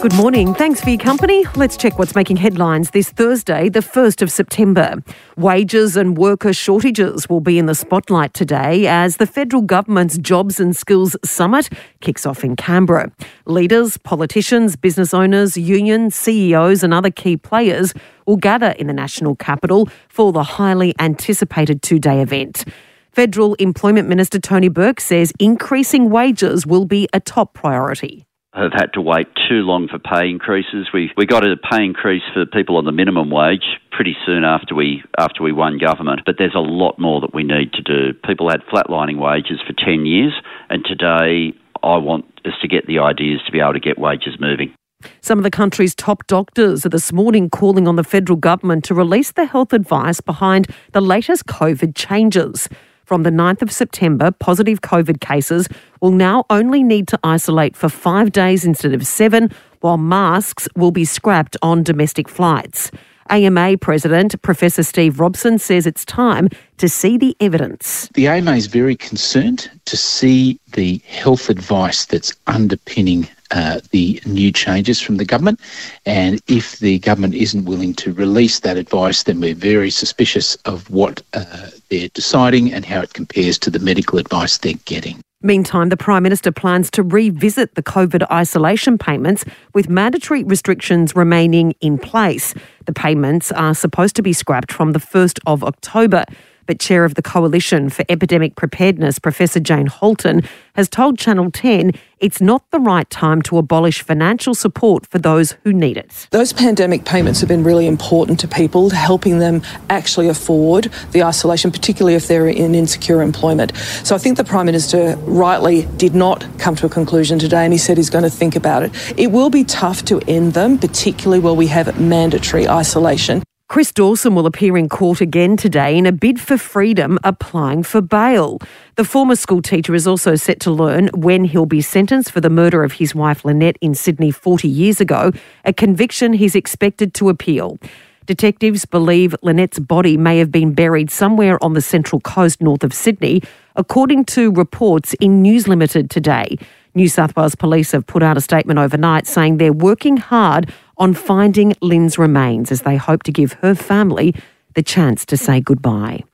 Good morning. Thanks for your company. Let's check what's making headlines this Thursday, the 1st of September. Wages and worker shortages will be in the spotlight today as the federal government's Jobs and Skills Summit kicks off in Canberra. Leaders, politicians, business owners, unions, CEOs and other key players will gather in the national capital for the highly anticipated two-day event. Federal Employment Minister Tony Burke says increasing wages will be a top priority. Have had to wait too long for pay increases. We got a pay increase for people on the minimum wage pretty soon after we won government, but there's a lot more that we need to do. People had flatlining wages for 10 years, and today I want us to get the ideas to be able to get wages moving. Some of the country's top doctors are this morning calling on the federal government to release the health advice behind the latest COVID changes. From the 9th of September, positive COVID cases will now only need to isolate for 5 days instead of 7, while masks will be scrapped on domestic flights. AMA President Professor Steve Robson says it's time to see the evidence. The AMA is very concerned to see the health advice that's underpinning the new changes from the government, and if the government isn't willing to release that advice, then we're very suspicious of what they're deciding and how it compares to the medical advice they're getting. Meantime, the Prime Minister plans to revisit the COVID isolation payments with mandatory restrictions remaining in place. The payments are supposed to be scrapped from the 1st of October. But Chair of the Coalition for Epidemic Preparedness, Professor Jane Halton, has told Channel 10 it's not the right time to abolish financial support for those who need it. Those pandemic payments have been really important to people, helping them actually afford the isolation, particularly if they're in insecure employment. So I think the Prime Minister rightly did not come to a conclusion today, and he said he's going to think about it. It will be tough to end them, particularly where we have mandatory isolation. Chris Dawson will appear in court again today in a bid for freedom, applying for bail. The former school teacher is also set to learn when he'll be sentenced for the murder of his wife Lynette in Sydney 40 years ago, a conviction he's expected to appeal. Detectives believe Lynette's body may have been buried somewhere on the Central Coast north of Sydney, according to reports in News Limited today. New South Wales Police have put out a statement overnight saying they're working hard on finding Lynn's remains as they hope to give her family the chance to say goodbye.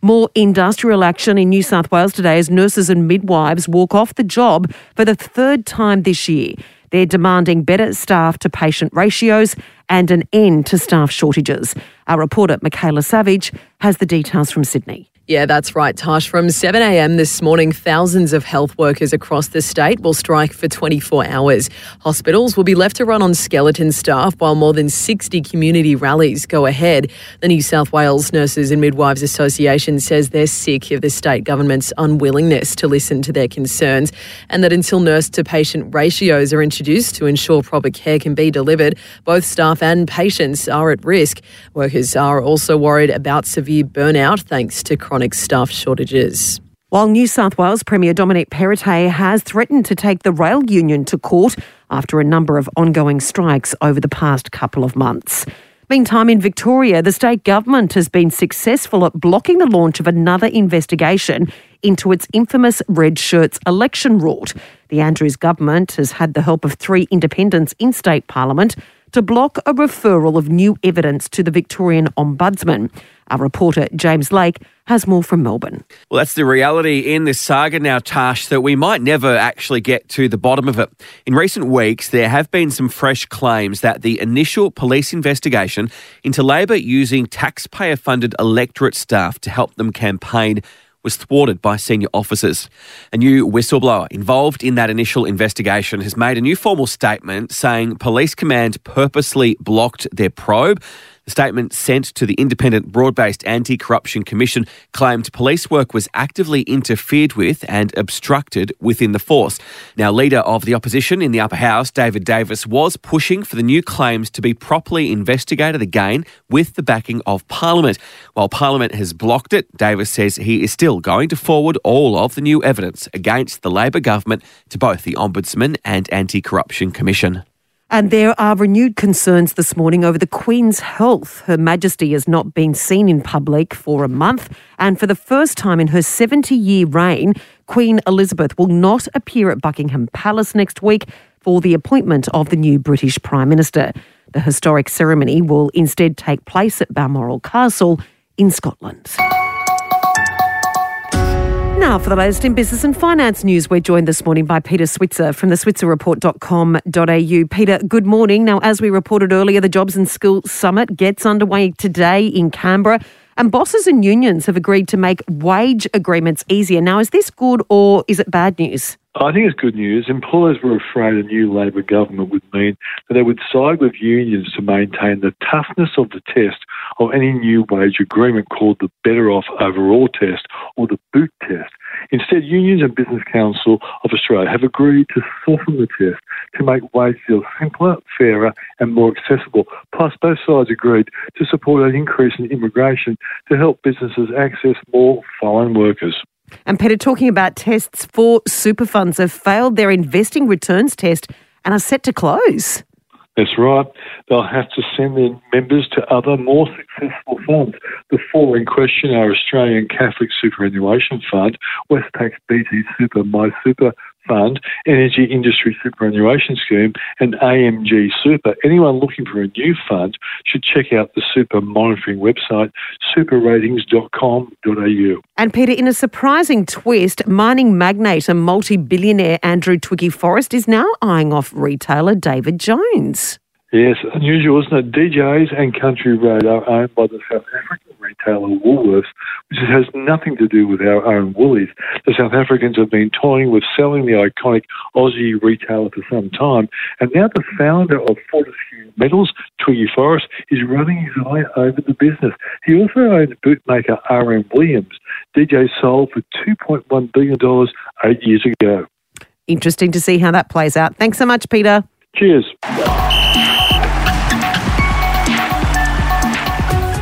More industrial action in New South Wales today as nurses and midwives walk off the job for the third time this year. They're demanding better staff-to-patient ratios and an end to staff shortages. Our reporter, Michaela Savage, has the details from Sydney. Yeah, that's right, Tash. From 7am this morning, thousands of health workers across the state will strike for 24 hours. Hospitals will be left to run on skeleton staff while more than 60 community rallies go ahead. The New South Wales Nurses and Midwives Association says they're sick of the state government's unwillingness to listen to their concerns, and that until nurse-to-patient ratios are introduced to ensure proper care can be delivered, both staff and patients are at risk. Workers are also worried about severe burnout thanks to chronic staff shortages. While New South Wales Premier Dominic Perrottet has threatened to take the rail union to court after a number of ongoing strikes over the past couple of months. Meantime, in Victoria, the state government has been successful at blocking the launch of another investigation into its infamous red shirts election rort. The Andrews government has had the help of 3 independents in state parliament to block a referral of new evidence to the Victorian Ombudsman. Our reporter, James Lake, has more from Melbourne. Well, that's the reality in this saga now, Tash, that we might never actually get to the bottom of it. In recent weeks, there have been some fresh claims that the initial police investigation into Labor using taxpayer-funded electorate staff to help them campaign was thwarted by senior officers. A new whistleblower involved in that initial investigation has made a new formal statement saying Police Command purposely blocked their probe. The statement sent to the Independent Broad-Based Anti-Corruption Commission claimed police work was actively interfered with and obstructed within the force. Now, leader of the opposition in the upper house, David Davis, was pushing for the new claims to be properly investigated again with the backing of Parliament. While Parliament has blocked it, Davis says he is still going to forward all of the new evidence against the Labor government to both the Ombudsman and Anti-Corruption Commission. And there are renewed concerns this morning over the Queen's health. Her Majesty has not been seen in public for a month, and for the first time in her 70-year reign, Queen Elizabeth will not appear at Buckingham Palace next week for the appointment of the new British Prime Minister. The historic ceremony will instead take place at Balmoral Castle in Scotland. Now for the latest in business and finance news, we're joined this morning by Peter Switzer from theswitzerreport.com.au. Peter, good morning. Now, as we reported earlier, the Jobs and Skills Summit gets underway today in Canberra, and bosses and unions have agreed to make wage agreements easier. Now, is this good or is it bad news? I think it's good news. Employers were afraid a new Labor government would mean that they would side with unions to maintain the toughness of the test of any new wage agreement called the Better Off Overall Test or the BOOT Test. Instead, unions and Business Council of Australia have agreed to soften the test to make wage deals simpler, fairer and more accessible. Plus, both sides agreed to support an increase in immigration to help businesses access more foreign workers. And Peter, talking about tests, four super funds have failed their investing returns test and are set to close. That's right. They'll have to send their members to other more successful funds. The four in question are Australian Catholic Superannuation Fund, Westpac BT Super, My Super Fund, Energy Industry Superannuation Scheme and AMG Super. Anyone looking for a new fund should check out the super monitoring website, superratings.com.au. And Peter, in a surprising twist, mining magnate and multi-billionaire Andrew Twiggy Forrest is now eyeing off retailer David Jones. Yes, unusual, isn't it? DJs and Country Road are owned by the South African retailer Woolworths, which has nothing to do with our own Woolies. The South Africans have been toying with selling the iconic Aussie retailer for some time, and now the founder of Fortescue Metals, Twiggy Forrest, is running his eye over the business. He also owned bootmaker RM Williams. DJ sold for $2.1 billion 8 years ago. Interesting to see how that plays out. Thanks so much, Peter. Cheers.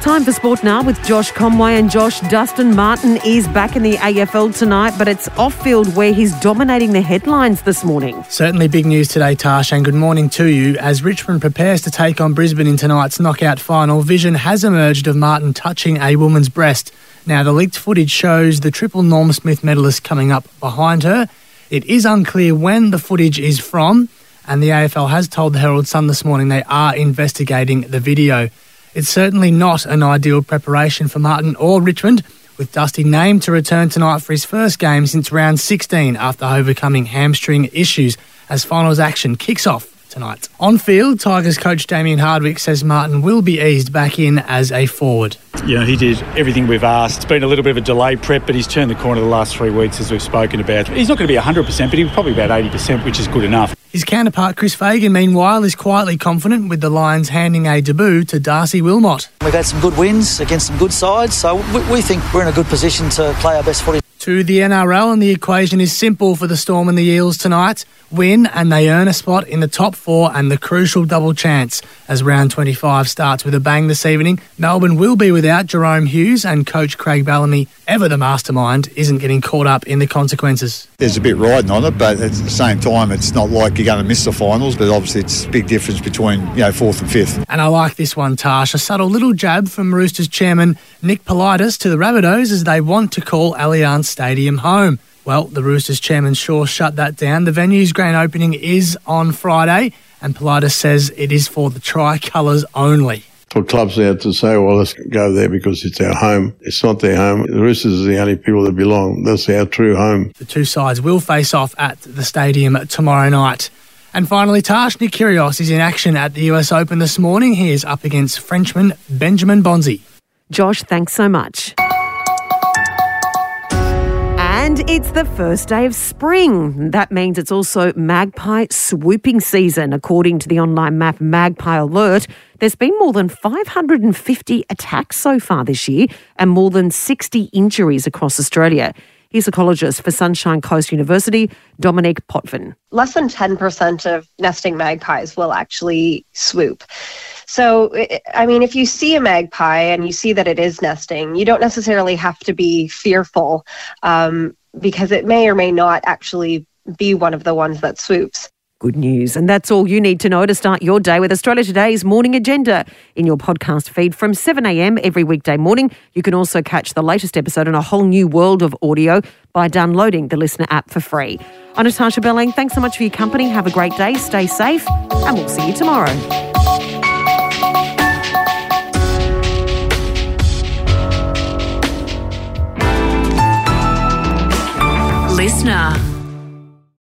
Time for sport now with Josh Conway. And Josh, Dustin Martin is back in the AFL tonight, but it's off-field where he's dominating the headlines this morning. Certainly big news today, Tash, and good morning to you. As Richmond prepares to take on Brisbane in tonight's knockout final, vision has emerged of Martin touching a woman's breast. Now, the leaked footage shows the triple Norm Smith medalist coming up behind her. It is unclear when the footage is from, and the AFL has told the Herald Sun this morning they are investigating the video. It's certainly not an ideal preparation for Martin or Richmond, with Dusty named to return tonight for his first game since round 16 after overcoming hamstring issues as finals action kicks off tonight. On field, Tigers coach Damien Hardwick says Martin will be eased back in as a forward. You know, he did everything we've asked. It's been a little bit of a delayed prep, but he's turned the corner the last 3 weeks as we've spoken about. He's not going to be 100%, but he'll probably about 80%, which is good enough. His counterpart Chris Fagan, meanwhile, is quietly confident with the Lions handing a debut to Darcy Wilmot. We've had some good wins against some good sides, so we think we're in a good position to play our best footy. To the NRL, and the equation is simple for the Storm and the Eels tonight. Win and they earn a spot in the top four and the crucial double chance as round 25 starts with a bang this evening. Melbourne will be without Jerome Hughes and coach Craig Bellamy, ever the mastermind, isn't getting caught up in the consequences. There's a bit riding on it, but at the same time it's not like you're going to miss the finals, but obviously it's a big difference between, you know, fourth and fifth. And I like this one, Tash. A subtle little jab from Roosters chairman Nick Politis to the Rabbitohs as they want to call Allianz Stadium home. Well, the Roosters chairman Shaw shut that down. The venue's grand opening is on Friday and Politis says it is for the tricolours only. For clubs now to say, well, let's go there because it's our home. It's not their home. The Roosters are the only people that belong. That's our true home. The two sides will face off at the stadium tomorrow night. And finally, Tash, Nick Kyrgios is in action at the US Open this morning. He is up against Frenchman Benjamin Bonzi. Josh, thanks so much. And it's the first day of spring. That means it's also magpie swooping season. According to the online map Magpie Alert, there's been more than 550 attacks so far this year and more than 60 injuries across Australia. He's ecologist for Sunshine Coast University, Dominic Perrottet. Less than 10% of nesting magpies will actually swoop. So, I mean, if you see a magpie and you see that it is nesting, you don't necessarily have to be fearful because it may or may not actually be one of the ones that swoops. good news. And that's all you need to know to start your day with Australia Today's Morning Agenda in your podcast feed from 7am every weekday morning. You can also catch the latest episode in a whole new world of audio by downloading the Listener app for free. I'm Natasha Belling. Thanks so much for your company. Have a great day. Stay safe and we'll see you tomorrow. Listener.